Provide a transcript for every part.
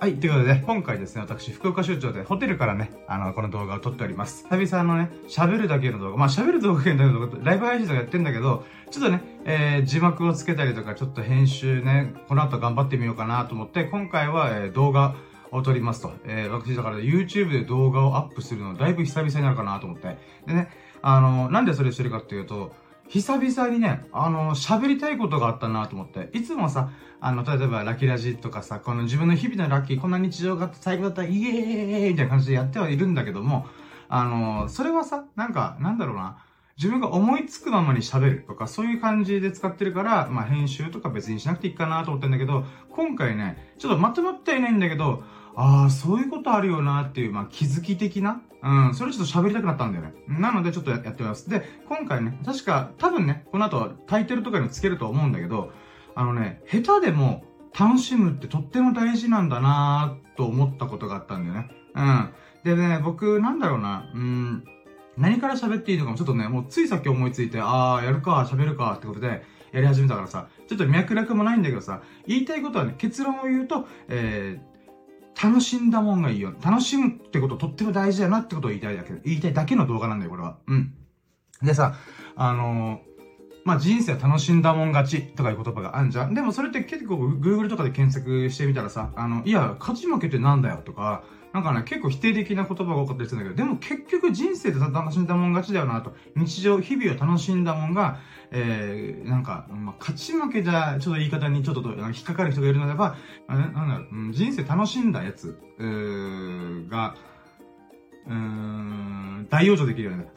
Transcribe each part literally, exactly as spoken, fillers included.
はい、ということで、ね、今回ですね、私、福岡出張でホテルからね、あの、この動画を撮っております。久々のね、喋るだけの動画、まあ喋る動画だけの動画、ライブ配信とかやってんだけど、ちょっとね、えー、字幕をつけたりとか、ちょっと編集ね、この後頑張ってみようかなと思って、今回は、えー、動画、を撮りますと。えー、私だから YouTube で動画をアップするのだいぶ久々になるかなと思って。でね、あのー、なんでそれしてるかっていうと、久々にね、あのー、喋りたいことがあったなと思って。いつもさ、あの、例えばラキラジとかさ、この自分の日々のラッキー、こんな日常があって最高だったらイエーイみたいな感じでやってはいるんだけども、あのー、それはさ、なんか、なんだろうな。自分が思いつくままに喋るとか、そういう感じで使ってるから、まあ編集とか別にしなくていいかなと思ってんだけど、今回ね、ちょっとまとまってはいないんだけど、ああ、そういうことあるよなっていう、まあ気づき的な、うん、それちょっと喋りたくなったんだよね。なのでちょっとやってみます。で、今回ね、確か、多分ね、この後タイトルとかにもつけると思うんだけど、あのね、下手でも楽しむってとっても大事なんだなーと思ったことがあったんだよね。うん。でね、僕、なんだろうな、うん、何から喋っていいのかもちょっとね、もうついさっき思いついて、あー、やるか、喋るか、ってことで、やり始めたからさ、ちょっと脈絡もないんだけどさ、言いたいことはね、結論を言うと、えー、楽しんだもんがいいよ。楽しむってこととっても大事だなってことを言いたいだけ、言いたいだけの動画なんだよ、これは。うん。でさ、あのー、まあ、人生は楽しんだもん勝ちとかいう言葉があんじゃん。でもそれって結構 Google とかで検索してみたらさ、あの、いや、勝ち負けってなんだよとか、なんかね、結構否定的な言葉が多かったりするんだけど、でも結局人生で楽しんだもん勝ちだよなと。日常、日々を楽しんだもんが、えー、なんか、まあ、勝ち負けじゃ、ちょっと言い方にちょっと引っかかる人がいるのでは、なんだろう、人生楽しんだやつ、うーが、うーん、大養生できるよね。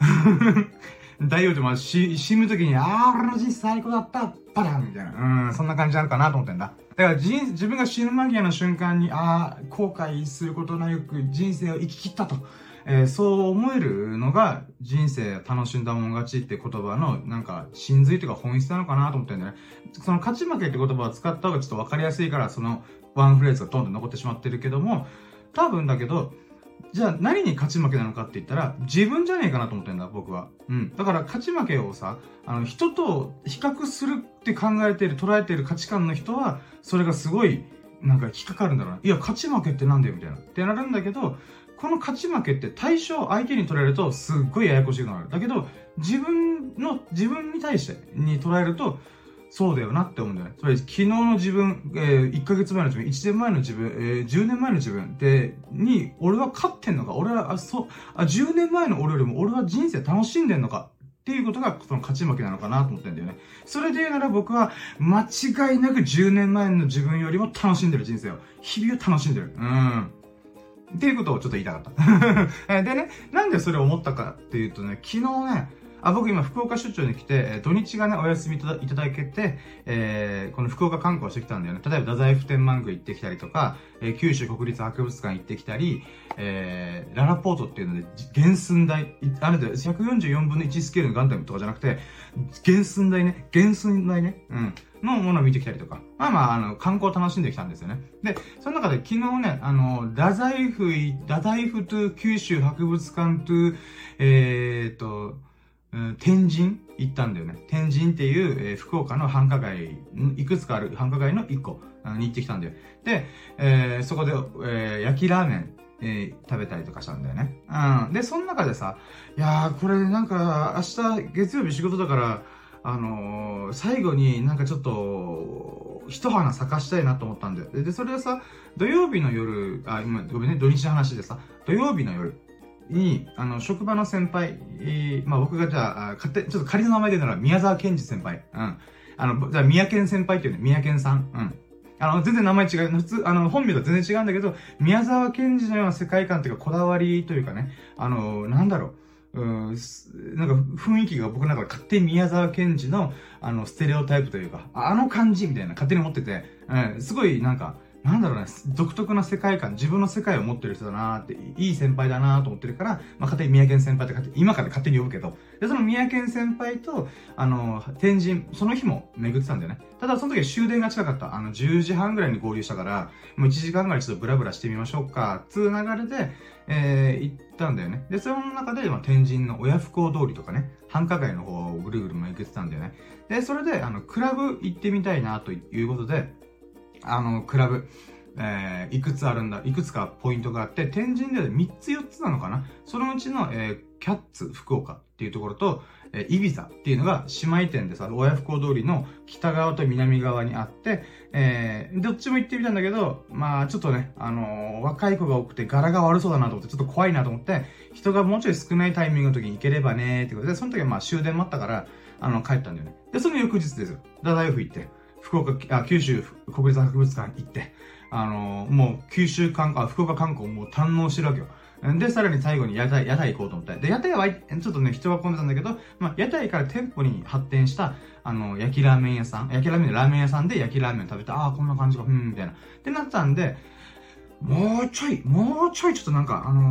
大王でも死ぬ時に、あー、俺の人生最高だった、パランみたいな。うん、そんな感じあるかなと思ってんだ。だから人、自分が死ぬ間際の瞬間に、あー、後悔することなく人生を生き切ったと、えー、そう思えるのが、人生楽しんだもん勝ちって言葉の、なんか、真髄とか本質なのかなと思ってんだね。その勝ち負けって言葉を使った方がちょっとわかりやすいから、そのワンフレーズがどんどん残ってしまってるけども、多分だけど、じゃあ何に勝ち負けなのかって言ったら自分じゃねえかなと思ってんだ、僕は。うん。だから勝ち負けをさ、あの人と比較するって考えてる、捉えてる価値観の人は、それがすごい、なんか引っかかるんだろうな。いや、勝ち負けってなんだよみたいな。ってなるんだけど、この勝ち負けって対象相手に捉えるとすっごいややこしくなる。だけど、自分の、自分に対してに捉えると、そうだよなって思うんだよね。つまり昨日の自分、えー、いっかげつまえの自分、いちねんまえの自分、えー、じゅうねんまえの自分で、に、俺は勝ってんのか、俺は、あ、そう、あ、じゅうねんまえの俺よりも俺は人生楽しんでんのかっていうことが、その勝ち負けなのかなと思ってんだよね。それで言うなら僕は、間違いなくじゅうねんまえの自分よりも楽しんでる人生を、日々を楽しんでる。うん。っていうことをちょっと言いたかった。でね、なんでそれを思ったかっていうとね、昨日ね、あ、僕今福岡出張に来て、土日がね、お休みいただけて、えー、この福岡観光してきたんだよね。例えば、太宰府天満宮行ってきたりとか、えー、九州国立博物館行ってきたり、えー、ララポートっていうので、原寸大、あれだよ、ひゃくよんじゅうよんぶんのいちスケールのガンダムとかじゃなくて、原寸大ね、原寸大ね、うん、のものを見てきたりとか、まあまあ、あの、観光楽しんできたんですよね。で、その中で昨日ね、あの、太宰府、太宰府と九州博物館と、えーと、天神行ったんだよね。天神っていう、えー、福岡の繁華街、いくつかある繁華街の一個に行ってきたんだよ。で、えー、そこで、えー、焼きラーメン、えー、食べたりとかしたんだよね。うん。で、その中でさ、いやー、これなんか明日月曜日仕事だから、あのー、最後になんかちょっと、一花咲かしたいなと思ったんだよ。で、それはさ、土曜日の夜、あ、今、ごめんね、土日の話でさ、土曜日の夜、に、あの、職場の先輩、えー、まあ、僕がじゃあ、勝手、ちょっと仮の名前で言うなら、宮沢賢治先輩。うん。あの、じゃあ、宮賢先輩っていうね、宮賢さん。うん。あの、全然名前違う。普通、あの、本名と全然違うんだけど、宮沢賢治のような世界観というか、こだわりというかね、あの、なんだろう。うん、なんか雰囲気が僕の中で勝手に宮沢賢治の、あの、ステレオタイプというか、あの感じみたいな、勝手に持ってて、うん、すごいなんか、なんだろうね、独特な世界観、自分の世界を持ってる人だなーって、いい先輩だなーと思ってるから、まあ、勝手に宮健先輩って、今から勝手に呼ぶけど、で、その宮健先輩と、あの、天神、その日も巡ってたんだよね。ただ、その時は終電が近かった。あの、じゅうじはんぐらいに合流したから、もういちじかんぐらいちょっとブラブラしてみましょうか、つう流れで、えー、行ったんだよね。で、その中で、まあ、天神の親不孝通りとかね、繁華街の方をぐるぐる巡ってたんだよね。で、それで、あの、クラブ行ってみたいなということで、あの、クラブ。えー、いくつあるんだ、いくつかポイントがあって、天神でみっつよっつなのかな、そのうちの、えー、キャッツ福岡っていうところと、えー、イビザっていうのが姉妹店でさ、親不孝通りの北側と南側にあって、えー、どっちも行ってみたんだけど、まあちょっとね、あのー、若い子が多くて柄が悪そうだなと思って、ちょっと怖いなと思って、人がもうちょい少ないタイミングの時に行ければねーってことで、その時はまあ終電もあったからあの帰ったんだよね。でその翌日ですよ、太宰府行って福岡あ九州国立博物館行って、あのー、もう九州観あ福岡観光も堪能してるわけよ。でさらに最後に屋台屋台行こうと思って、で屋台はちょっとね人は混んでたんだけど、まあ、屋台から店舗に発展したあの焼きラーメン屋さん、焼きラーメンでラーメン屋さんで焼きラーメン食べて、ああこんな感じか、うんみたいなってなったんで、もうちょいもうちょいちょっとなんかあの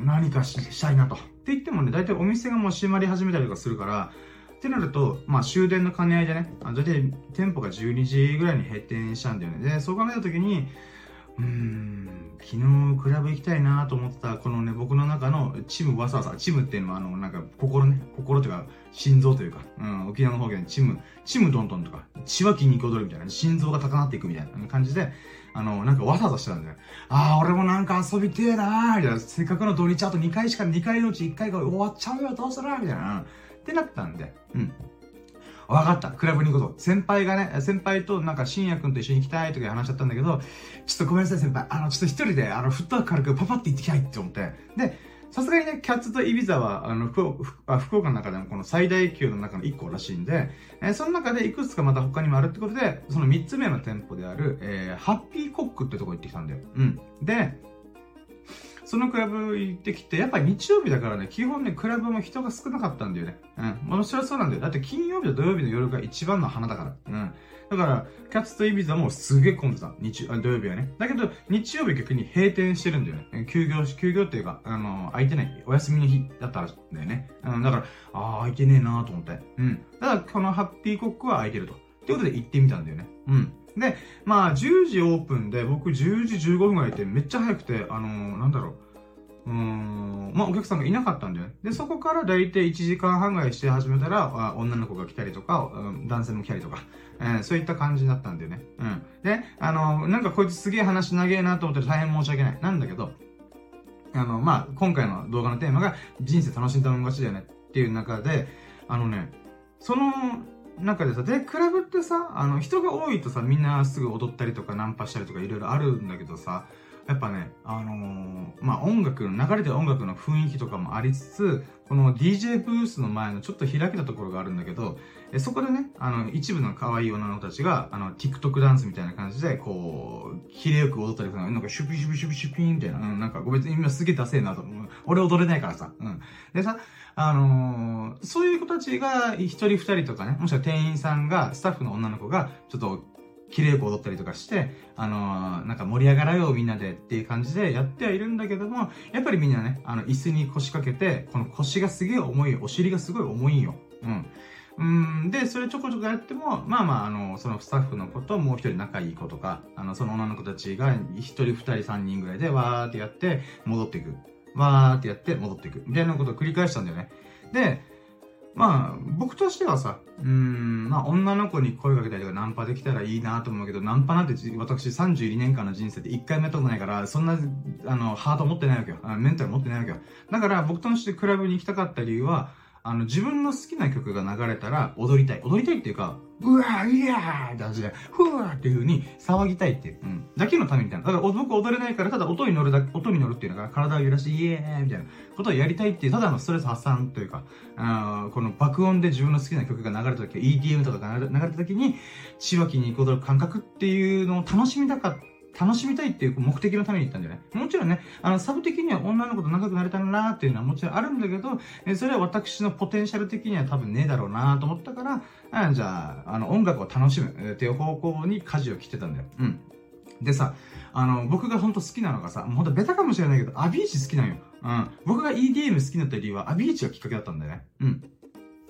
ー、何か し, したいなとって言ってもね、大体お店がもう閉まり始めたりとかするから。ってなると、まあ終電の兼ね合いでね、あの、大体店舗がじゅうにじぐらいに閉店したんだよね。で、そう考えたときに、うーん、昨日クラブ行きたいなと思ってた、このね、僕の中のチムわさわさ、チムっていうのはあの、なんか心ね、心というか、心臓というか、うん、沖縄の方言でチム、チムどんどんとか、血は筋肉踊るみたいな、心臓が高鳴っていくみたいな感じで、あの、なんかわざわざしてたんだよ。ああ、俺もなんか遊びてえなーみたいな、せっかくの土日あとにかいしか、にかいのうちいっかいが終わっちゃうよ、どうするみたいな。ってなったんで、うん、分かった、クラブに行こうと。先輩がね、先輩となんか信也くんと一緒に行きたいとか話しちゃったんだけど、ちょっとごめんなさい先輩、あのちょっと一人であのフットワーク軽くパパって行ってきたいって思って、で、さすがにねキャッツとイビザはあの 福, 福岡の中でもこの最大級の中のいっこらしいんで、えー、その中でいくつかまた他にもあるってことで、そのみっつめの店舗である、えー、ハッピーコックってとこ行ってきたんだよ。うん、で。そのクラブ行ってきて、やっぱり日曜日だからね、基本ね、クラブも人が少なかったんだよね。うん。面白そうなんだよ。だって金曜日と土曜日の夜が一番の花だから。うん。だから、キャッツとイビザもすげえ混んでた。日、あ、土曜日はね。だけど、日曜日逆に閉店してるんだよね。休業し、休業っていうか、あの、空いてない、お休みの日だったんだよね。うん。だから、あー、空いてねえなーと思って。うん。ただ、このハッピーコックは空いてると。ということで行ってみたんだよね。うん。で、まあ、じゅうじオープンで、僕じゅうじじゅうごふんぐらいで、めっちゃ早くて、あのー、なんだろう、うーん、まあ、お客さんがいなかったんだよね。で、そこから大体いちじかんはんぐらいして始めたら、女の子が来たりとか、うん、男性も来たりとか、えー、そういった感じになったんだよね。うん。で、あのー、なんかこいつすげえ話長えなと思って大変申し訳ない。なんだけど、あの、まあ、今回の動画のテーマが、人生楽しんだもん勝ちだよねっていう中で、あのね、その、中でさ、で、クラブってさ、あの、人が多いとさ、みんなすぐ踊ったりとか、ナンパしたりとか、いろいろあるんだけどさ、やっぱね、あのー、まあ、音楽の、流れてる音楽の雰囲気とかもありつつ、この ディージェー ブースの前のちょっと開けたところがあるんだけど、えそこでね、あの、一部の可愛い女の子たちが、あの、TikTok ダンスみたいな感じで、こう、綺麗よく踊ったりとか、なんかシュピシュピシュピシュピーンみたいな、うん、なんか、ごめん、今すげえダセえなと思う。俺踊れないからさ、うん。でさ、あのー、そういう子たちが、一人二人とかね、もしくは店員さんが、スタッフの女の子が、ちょっと、綺麗く踊ったりとかして、あのー、なんか盛り上がらようみんなでっていう感じでやってはいるんだけども、やっぱりみんなね、あの、椅子に腰掛けて、この腰がすげえ重いよ。お尻がすごい重いよ。うん。うんで、それちょこちょこやっても、まあまあ、あの、そのスタッフの子ともう一人仲いい子とか、あの、その女の子たちが一人二人三人ぐらいでわーってやって戻っていく。わーってやって戻っていく。みたいなことを繰り返したんだよね。で、まあ、僕としてはさ、うーん、まあ、女の子に声かけたりとかナンパできたらいいなと思うけど、ナンパなんて私さんじゅうにねんかんの人生でいっかいもやったことないから、そんな、あの、ハート持ってないわけよ。メンタル持ってないわけよ。だから、僕としてクラブに行きたかった理由は、あの、自分の好きな曲が流れたら踊りたい。踊りたいっていうか、うわーいやーって感じで、ふわーっていう風に騒ぎたいっていう。うん。だけのためみたいな。だから僕踊れないから、ただ音に乗るだけ、音に乗るっていうのが体を揺らして、イエーイみたいなことをやりたいっていう、ただのストレス発散というか、あーこの爆音で自分の好きな曲が流れた時、イーディーエム とかが流れた時に、血湧きに踊る感覚っていうのを楽しみたかった。楽しみたいっていう目的のために行ったんじゃない？もちろんね、あの、サブ的には女の子と仲良くなれたらなーっていうのはもちろんあるんだけど、えそれは私のポテンシャル的には多分ねえだろうなーと思ったから、あじゃあ、あの、音楽を楽しむっていう方向に舵を切ってたんだよ。うん。でさ、あの、僕がほんと好きなのがさ、もうほんとベタかもしれないけど、アビーチ好きなんよ。うん。僕が イーディーエム 好きになった理由は、アビーチがきっかけだったんだよね。うん。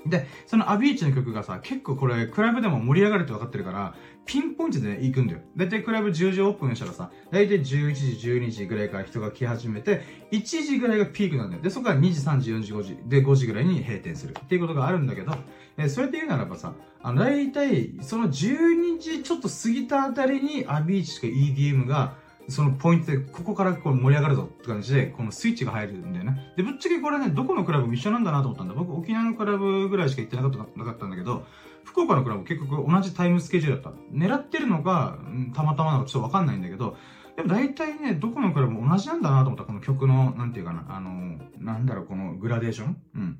で、そのアビーチの曲がさ、結構これ、クラブでも盛り上がるって分かってるから、ピンポイントで、ね、行くんだよ。だいたいクラブじゅうじオープンしたらさ、だいたいじゅういちじ、じゅうにじぐらいから人が来始めて、いちじぐらいがピークなんだよ。で、そこからにじ、さんじ、よじ、ごじ、で、ごじぐらいに閉店するっていうことがあるんだけど、えそれで言うならばさ、あの大体そのじゅうにじちょっと過ぎたあたりにアビーチとか イーディーエム がそのポイントでここからこう盛り上がるぞって感じでこのスイッチが入るんだよね。でぶっちゃけこれね、どこのクラブも一緒なんだなと思ったんだ。僕沖縄のクラブぐらいしか行ってなかったなかったんだけど、福岡のクラブ結局同じタイムスケジュールだった。狙ってるのがたまたまなのかちょっと分かんないんだけど、でも大体ね、どこのクラブも同じなんだなと思った。この曲のなんていうかな、あのなんだろう、このグラデーション、うん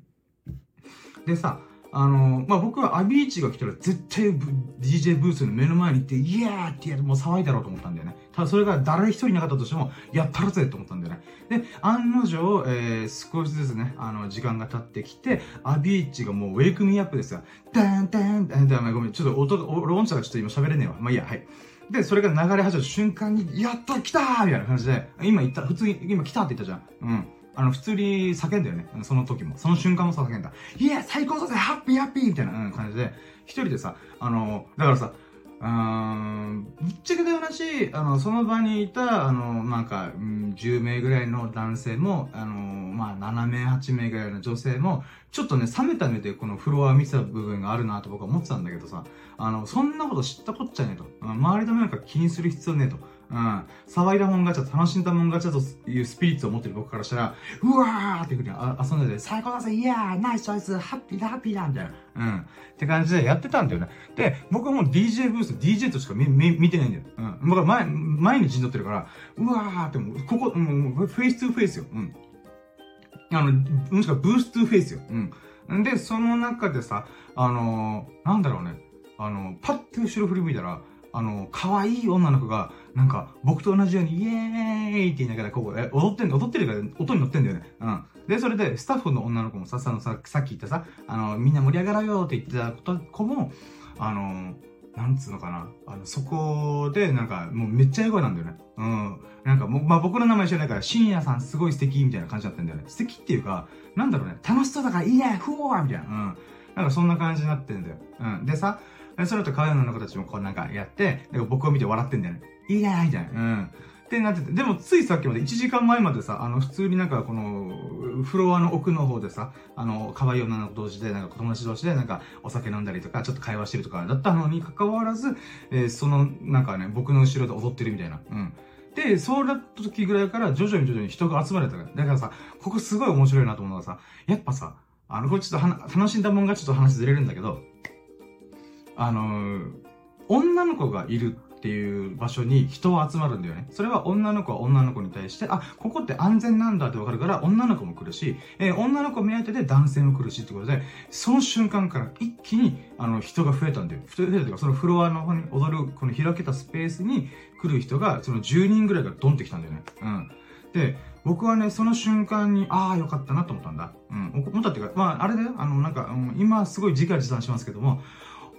でさ、あのまあ、僕はアビーチが来たら絶対 ディージェー ブースの目の前に行ってイエーってやってもう騒いだろうと思ったんだよね。ただそれが誰一人いなかったとしてもやったらぜと思ったんだよね。で案の定、えー、少しずつねあの時間が経ってきて、アビーチがもうウェイクミーアップですが、ダンダンダンダン、ごめんちょっと音が音声がちょっと今喋れねえわ、まあいいや、はい。でそれが流れ始めた瞬間にやっと来たーみたいな感じで、今言った普通に今来たって言ったじゃん、うんあの普通に叫んだよね。その時もその瞬間も叫んだ、いや最高だぜハッピーハッピーみたいな感じで一人でさ、あのだからさ、うーんぶっちゃけた話、あのその場にいたあのなんか、うん、じゅうめいぐらいの男性も、あのまあななめいはちめいぐらいの女性もちょっとね冷めた目でこのフロア見てた部分があるなと僕は思ってたんだけどさ、あのそんなこと知ったこっちゃねえと、周りの目なんか気にする必要ねえと、うん、騒いだもん勝ちだ、楽しんだもん勝ちだというスピリッツを持ってる僕からしたら、うわーっていうふうにあ遊んでて、最高だぜ、いやー、ナイスチョイス、ハッピーだ、ハッピーだ、みたいな。うん。って感じでやってたんだよね。で、僕はもう ディージェー ブース、ディージェー としか見、見、見てないんだよ。うん。僕は前、毎日に撮ってるから、うわーってもう、ここ、もう、フェイスツーフェイスよ。うん。あの、もしくはブースツーフェイスよ。うん。で、その中でさ、あのー、なんだろうね、あのー、パッて後ろ振り向いたら、あの、可愛い女の子が、なんか、僕と同じように、イエーイって言いながら、こう、え、踊ってんの、踊ってるから、音に乗ってんだよね。うん。で、それで、スタッフの女の子もさ、さ、さっき言ったさ、あの、みんな盛り上がろうよって言ってた子も、あの、なんつうのかな、あの、そこで、なんか、もうめっちゃ笑顔なんだよね。うん。なんか、もう、まあ、僕の名前知らないから、深夜さんすごい素敵みたいな感じだったんだよね。素敵っていうか、なんだろうね、楽しそうだから、いいね、ふおーみたいな。うん。なんか、そんな感じになってんだよ。うん。でさ、それと可愛い女の子たちもこうなんかやって、僕を見て笑ってんだよね。いいなぁ、みたいな。うん。ってなってて、でもついさっきまでいちじかんまえまでさ、あの普通になんかこのフロアの奥の方でさ、あの可愛い女の子同士で、なんか友達同士でなんかお酒飲んだりとか、ちょっと会話してるとかだったのに関わらず、えー、そのなんかね、僕の後ろで踊ってるみたいな。うん。で、そうなった時ぐらいから徐々に徐々に人が集まれたから。だからさ、ここすごい面白いなと思うのがさ、やっぱさ、あの、これちょっと楽しんだもんがちょっと話ずれるんだけど、あのー、女の子がいるっていう場所に人は集まるんだよね。それは女の子は女の子に対して、あ、ここって安全なんだってわかるから女の子も来るし、えー、女の子目当てで男性も来るしってことで、その瞬間から一気にあの人が増えたんだよ。増えたというか、そのフロアの方に踊る、この開けたスペースに来る人が、そのじゅうにんぐらいがドンって来たんだよね。うん。で、僕はね、その瞬間に、ああ、よかったなと思ったんだ。うん。思ったっていうか、まあ、あれだよ。あの、なんか、うん、今すごい自画自賛しますけども、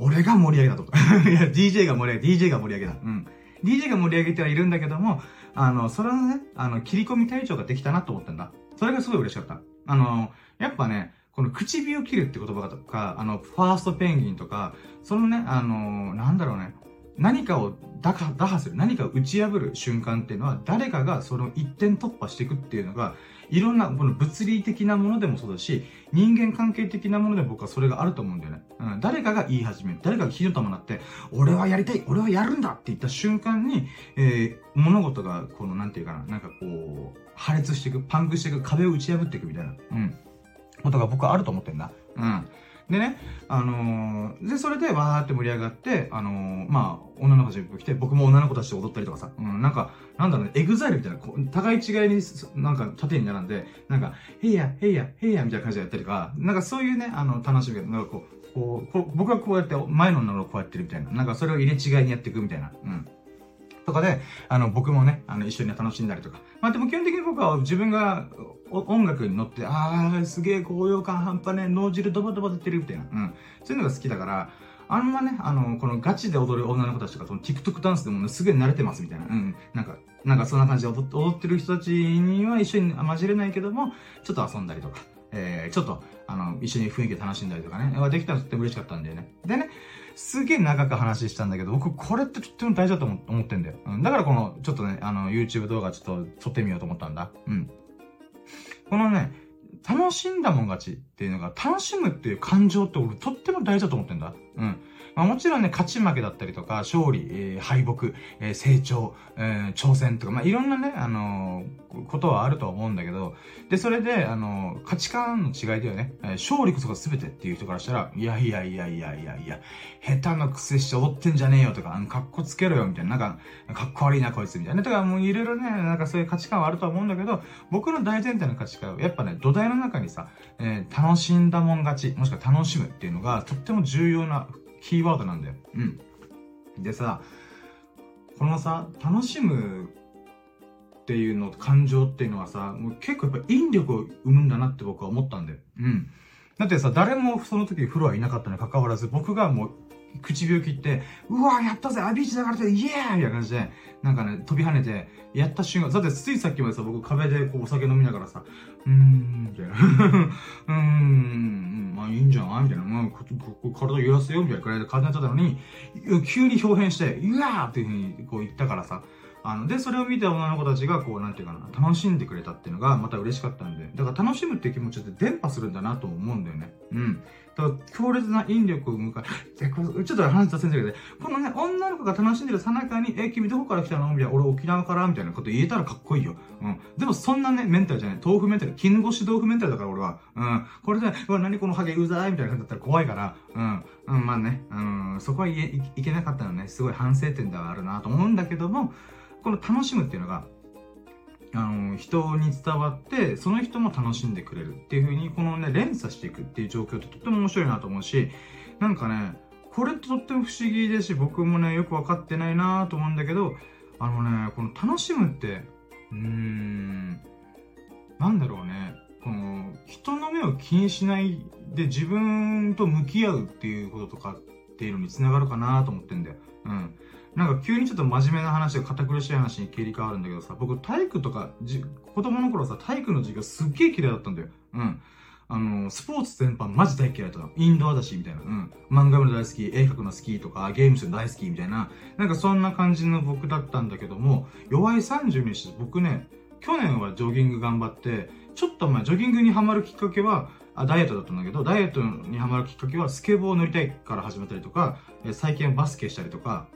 俺が盛り上げたとか。いや、ディージェー が盛り上げ、ディージェー が盛り上げた。うん。ディージェー が盛り上げてはいるんだけども、あの、それのね、あの、切り込み隊長ができたなと思ったんだ。それがすごい嬉しかった。あの、やっぱね、この唇を切るって言葉とか、あの、ファーストペンギンとか、そのね、あの、なんだろうね、何かを打破、打破する、何かを打ち破る瞬間っていうのは、誰かがその一点突破していくっていうのが、いろんな、この物理的なものでもそうだし、人間関係的なもので僕はそれがあると思うんだよね。うん、誰かが言い始める。誰かが火の玉になって、俺はやりたい、俺はやるんだって言った瞬間に、えー、物事が、この、なんていうかな、なんかこう、破裂していく、パンクしていく、壁を打ち破っていくみたいな、うん、ことが僕はあると思ってんだ。うん。でね、あのー、で、それでわーって盛り上がって、あのー、まあ、女の子たちが来て、僕も女の子たちと踊ったりとかさ、うん、なんか、なんだろうね、エグザイルみたいな、こう互い違いに、なんか、縦に並んで、なんか、へいや、へいや、へいや、みたいな感じでやったりとか、なんかそういうね、あの、楽しみが、なんかこう、こう、こう僕はこうやって、前の女の子こうやってるみたいな、なんかそれを入れ違いにやっていくみたいな、うん。とかで、あの、僕もね、あの、一緒に楽しんだりとか。まあ、でも基本的に僕は自分が音楽に乗って、あー、すげえ高揚感半端ね、脳汁ドバドバ出てるみたいな。うん。そういうのが好きだから、あんまね、あの、このガチで踊る女の子たちとか、その TikTok ダンスでも、ね、すげえ慣れてますみたいな。うん。なんか、なんかそんな感じで 踊, 踊ってる人たちには一緒に混じれないけども、ちょっと遊んだりとか。えー、ちょっと、あの、一緒に雰囲気楽しんだりとかね。できたらとっても嬉しかったんだよね。でね、すげえ長く話したんだけど、僕、これってとっても大事だと思ってんだよ。うん。だからこの、ちょっとね、あの、YouTube 動画ちょっと撮ってみようと思ったんだ。うん。このね、楽しんだもん勝ちっていうのが、楽しむっていう感情って俺とってもも大事だと思ってんだ。うん。まあ、もちろんね、勝ち負けだったりとか、勝利、えー、敗北、えー、成長、えー、挑戦とか、まあ、いろんなね、あのー、ことはあるとは思うんだけど、で、それで、あのー、価値観の違いだよね、えー、勝利こそが全てっていう人からしたら、いやいやいやいやいやいや、下手な癖して踊ってんじゃねえよとか、あの、かっこつけろよみたいな、なんか、かっこ悪いなこいつみたいな、とか、もういろいろね、なんかそういう価値観はあるとは思うんだけど、僕の大前提の価値観は、やっぱね、土台の中にさ、えー、楽しんだもん勝ち、もしくは楽しむっていうのが、とっても重要な、キーワードなんだよ。うん。でさ、このさ、楽しむっていうの、感情っていうのはさ、もう結構やっぱ引力を生むんだなって僕は思ったんだよ。うん。だってさ、誰もその時フロアいなかったに関わらず、僕がもう唇を切って、うわーやったぜアビーチだからって、イエーイみたいな感じで、なんかね、飛び跳ねて、やった瞬間、だってついさっきまでさ、僕壁でこうお酒飲みながらさ、うーん、みたいな。うーん、まあいいんじゃないみたいな。まあ、ここ体揺らせよみたいなくらいで感じになっちゃったのに、急に表変して、うわーっていうふうにこう言ったからさ、あの、で、それを見た女の子たちが、こう、なんていうかな、楽しんでくれたっていうのが、また嬉しかったんで、だから楽しむって気持ちって伝播するんだなと思うんだよね。うん。だから、強烈な引力を生むから、ちょっと話させてるけど、このね、女の子が楽しんでるさなかに、え、君どこから来たのみたいな、俺沖縄からみたいなこと言えたらかっこいいよ。うん。でも、そんなね、メンタルじゃない。豆腐メンタル、絹ごし豆腐メンタルだから、俺は。うん。これで、うわ、何このハゲうざいみたいな感じだったら怖いから、うん。うん、まあね、うん、そこは言え、い、いけなかったのね、すごい反省点ではあるなと思うんだけども、この楽しむっていうのが、あの、人に伝わって、その人も楽しんでくれるっていう風に、このね、連鎖していくっていう状況ってとっても面白いなと思うし、なんかね、これってとっても不思議ですし、僕もね、よくわかってないなと思うんだけど、あのね、この楽しむって、うーん、なんだろうね、この、人の目を気にしないで自分と向き合うっていうこととかっていうのに繋がるかなと思ってんだよ。うん。なんか急にちょっと真面目な話が堅苦しい話に切り替わるんだけどさ、僕体育とか、じ、子供の頃さ、体育の授業すっげー嫌いだったんだよ。うん。あの、スポーツ全般マジ大嫌いだったの。インドアだし、みたいな。うん。漫画も大好き、絵描くの好きとか、ゲームするの大好き、みたいな。なんかそんな感じの僕だったんだけども、弱いさんじゅうにして僕ね、去年はジョギング頑張って、ちょっと前、ジョギングにハマるきっかけは、あ、ダイエットだったんだけど、ダイエットにハマるきっかけは、スケボー乗りたいから始めたりとか、最近はバスケしたりとか、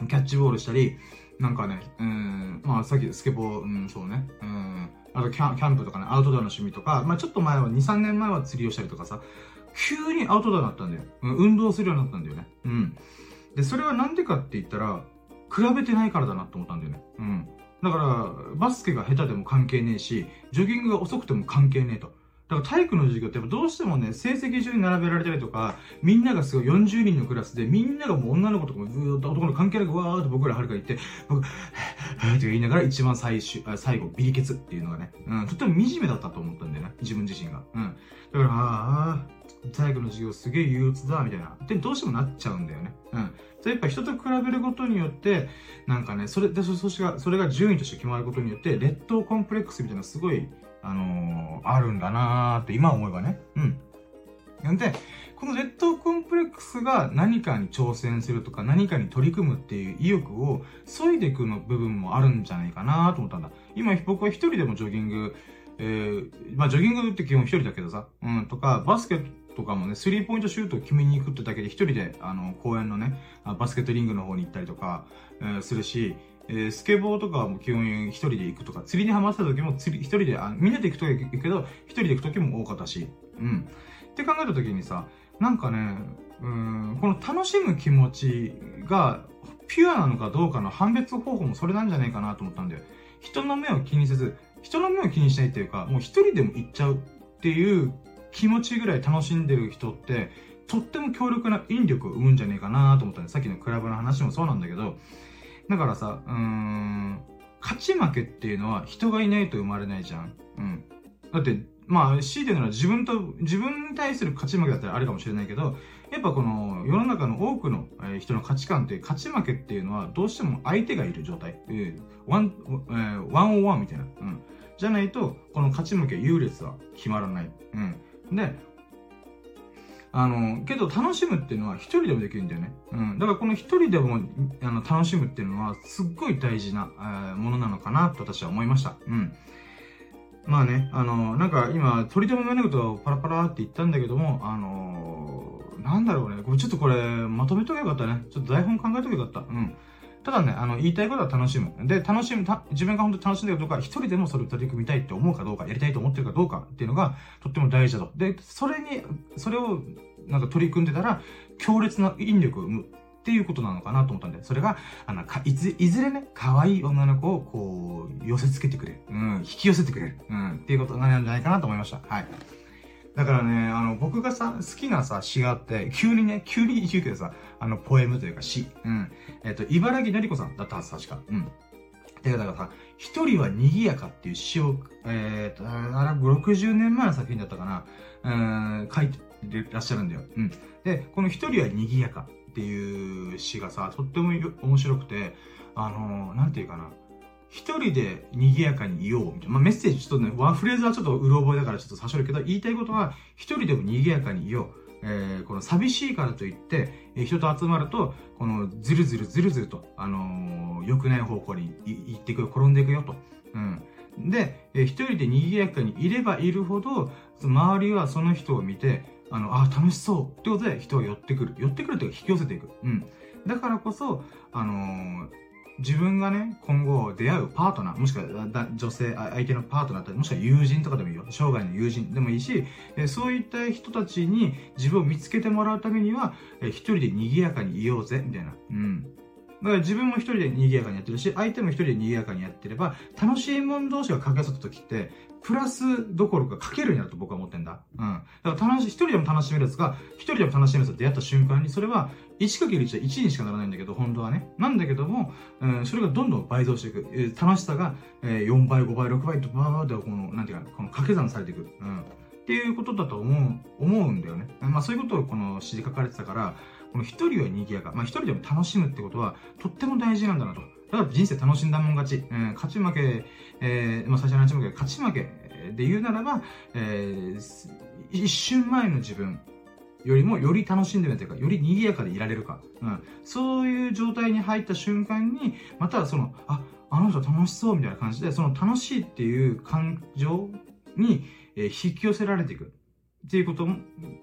キャッチボールしたり、なんかね、うん、まあさっきスケボー、うん、そうね、うん、あとキャン、キャンプとかね、アウトドアの趣味とか、まあちょっと前は、にさんねんまえは釣りをしたりとかさ、急にアウトドアになったんだよ。うん、運動するようになったんだよね。うん。で、それはなんでかって言ったら、比べてないからだなって思ったんだよね。うん。だから、バスケが下手でも関係ねえし、ジョギングが遅くても関係ねえと。だから体育の授業ってやっぱどうしてもね、成績順に並べられたりとか、みんながすごいよんじゅうにんのクラスで、みんながもう女の子とかもずーっと男の関係なくわーっと僕らはるか行って、僕、はぁって言いながら一番最終、最後、ビリケツっていうのがね、うん、とっても惨めだったと思ったんだよね、自分自身が。うん。だから、あー、体育の授業すげえ憂鬱だ、みたいな。で、どうしてもなっちゃうんだよね。うん。やっぱ人と比べることによって、なんかね、それで、そしてが、それが順位として決まることによって、劣等コンプレックスみたいなすごい、あのー、あるんだなーって今思えばね。うん。なんで、この劣等コンプレックスが何かに挑戦するとか何かに取り組むっていう意欲を削いでいくの部分もあるんじゃないかなーと思ったんだ。今僕は一人でもジョギング、えー、まあジョギングって基本一人だけどさ、うん、とか、バスケット、とかもね、スリーポイントシュートを決めに行くってだけで一人で、あの、公園のね、バスケットリングの方に行ったりとか、えー、するし、えー、スケボーとかはもう基本一人で行くとか、釣りにハマってた時も釣り、一人で、あ、みんなで行くとき行くけど、一人で行く時も多かったし、うん。って考えた時にさ、なんかね、うーん、この楽しむ気持ちがピュアなのかどうかの判別方法もそれなんじゃないかなと思ったんだよ。人の目を気にせず、人の目を気にしないっていうか、もう一人でも行っちゃうっていう、気持ちぐらい楽しんでる人って、とっても強力な引力を生むんじゃねえかなと思ったね。さっきのクラブの話もそうなんだけど、だからさ、うーん、勝ち負けっていうのは人がいないと生まれないじゃん。うん。だって、まあ、強いて言うのは自分と、自分に対する勝ち負けだったらあるかもしれないけど、やっぱこの世の中の多くの人の価値観って勝ち負けっていうのはどうしても相手がいる状態。ワン、えー、ワンオンワンみたいな。うん。じゃないと、この勝ち負け優劣は決まらない。うん。で、あの、けど楽しむっていうのは一人でもできるんだよね。うん。だからこの一人でもあの楽しむっていうのはすっごい大事な、えー、ものなのかなと私は思いました。うん。まあね、あの、なんか今、取り留めもないことをパラパラって言ったんだけども、あの、なんだろうね、これちょっとこれまとめとけばよかったね。ちょっと台本考えとけばよかった。うんただね、あの、言いたいことは楽しむ。で、楽しむ、た自分が本当に楽しんでるかどうか、一人でもそれを取り組みたいって思うかどうか、やりたいと思ってるかどうかっていうのが、とっても大事だと。で、それに、それを、なんか取り組んでたら、強烈な引力を生むっていうことなのかなと思ったんで、それが、あの、かいず、いずれね、可愛い女の子を、こう、寄せ付けてくれる。うん、引き寄せてくれる。うん、っていうことなんじゃないかなと思いました。はい。だからね、あの、僕がさ、好きなさ、詩があって、急にね、急に急遽でさ、あの、ポエムというか詩。うん。えっと、茨城のりこさんだったはず、確か。うん。で、だからさ、一人は賑やかっていう詩を、えー、っと、あら、ろくじゅうねんまえの作品だったかな。うん、書いてらっしゃるんだよ。うん。で、この一人は賑やかっていう詩がさ、とっても面白くて、あのー、なんていうかな。一人で賑やかにいようみたいな。まあ、メッセージちょっとね、ワンフレーズはちょっとうろ覚えだからちょっと差し折るけど、言いたいことは、一人でも賑やかにいよう。えー、この寂しいからといって、えー、人と集まると、このずるずるずるずると、あのー、良くない方向に行っていくよ、転んでいくよと。うん。で、えー、一人で賑やかにいればいるほど、周りはその人を見て、あの、あ、楽しそうってことで人は寄ってくる。寄ってくるというか引き寄せていく。うん。だからこそ、あのー、自分がね、今後出会うパートナー、もしくは女性、相手のパートナーだったり、もしくは友人とかでもいいよ。生涯の友人でもいいし、そういった人たちに自分を見つけてもらうためには、一人で賑やかにいようぜ、みたいな。うん。だから自分も一人で賑やかにやってるし、相手も一人で賑やかにやってれば、楽しいもん同士が掛け合わせた時って、プラスどころか掛けるようになると僕は思ってんだ。うん。だから楽し、一人でも楽しめるやつが、一人でも楽しめるやつと出会った瞬間に、それは いちかけるいち は一にしかならないんだけど、本当はね。なんだけども、うん、それがどんどん倍増していく。えー、楽しさが、えー、よんばい、ごばい、ろくばいと、ばーばーで、この、なんていうか、この掛け算されていく。うん。っていうことだと思う、思うんだよね。まあそういうことをこの詩で書かれてたから、この一人は賑やか。まあ一人でも楽しむってことはとっても大事なんだなと。だから人生楽しんだもん勝ち。えー、勝ち負け、えー、まあ最初の話も言うけど、勝ち負けで言うならば、えー、一瞬前の自分よりもより楽しんでみるというか、より賑やかでいられるか。うん。そういう状態に入った瞬間に、またその、あ、あの人楽しそうみたいな感じで、その楽しいっていう感情に引き寄せられていく。っていうこと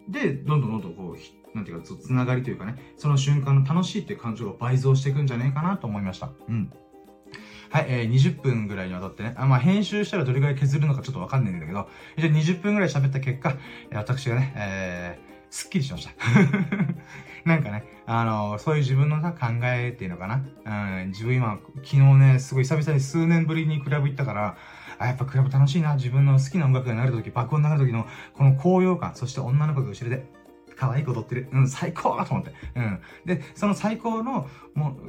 で、どんどんどんどんこう、なんていうか、つながりというかね、その瞬間の楽しいっていう感情が倍増していくんじゃないかなと思いました。うん。はい、えー、にじゅっぷんぐらいにわたってね、あまあ、編集したらどれぐらい削るのかちょっとわかんないんだけど、じゃにじゅっぷんぐらい喋った結果、私がね、えー、すっきりしました。なんかね、あのー、そういう自分のさ、考えっていうのかな。うん、自分今、昨日ね、すごい久々に数年ぶりにクラブ行ったから、あ、やっぱクラブ楽しいな。自分の好きな音楽が流れた時、爆音流れた時の、この高揚感、そして女の子が後ろで、可愛い子踊ってる。うん、最高だと思って。うん。で、その最高の、も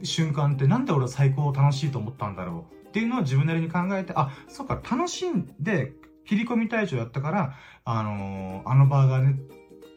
う、瞬間って、なんで俺は最高を楽しいと思ったんだろうっていうのを自分なりに考えて、あ、そっか、楽しんで、切り込み隊長やったから、あのー、あのバーガーね、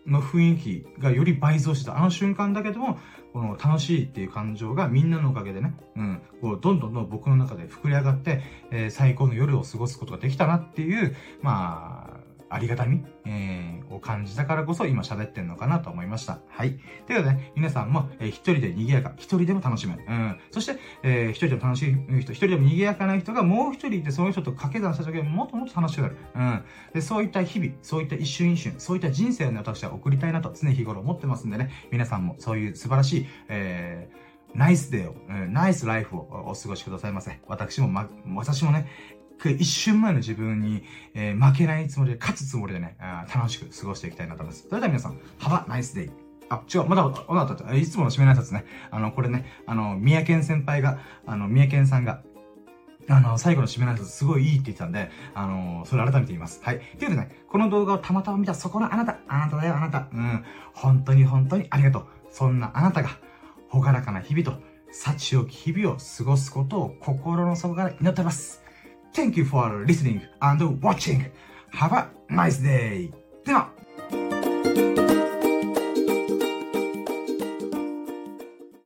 の雰囲気がより倍増した。あの瞬間だけでも、この楽しいっていう感情がみんなのおかげでね、うん、こうどんどんどん僕の中で膨れ上がって、えー、最高の夜を過ごすことができたなっていう、まあ、ありがたみ、えー、を感じたからこそ今喋ってんのかなと思いました。はい。ということでね、皆さんも、えー、一人で賑やか、一人でも楽しむ。うん。そして、えー、一人でも楽しい人、一人でも賑やかな人がもう一人いて、その人と掛け算した時はもっともっと楽しくなる。うん。で、そういった日々、そういった一瞬一瞬、そういった人生をね、私は送りたいなと常日頃思ってますんでね、皆さんもそういう素晴らしい、えー、ナイスデーを、うん、ナイスライフをお過ごしくださいませ。私も、ま、私もね、一瞬前の自分に、えー、負けないつもりで、勝つつもりでね、楽しく過ごしていきたいなと思います。それでは皆さん、Have a nice day。あ、違う、まだ、まだった。いつもの締めの挨拶ね。あの、これね、あの、三宅先輩が、あの、三宅さんが、あの、最後の締めの挨拶すごいいいって言ってたんで、あのー、それ改めて言います。はい。ということでね、この動画をたまたま見たそこのあなた、あなただよ、あなた。うん。本当に本当にありがとう。そんなあなたが、ほがらかな日々と、幸よき日々を過ごすことを心の底から祈ってます。Thank you for listening and watching. Have a nice day. では。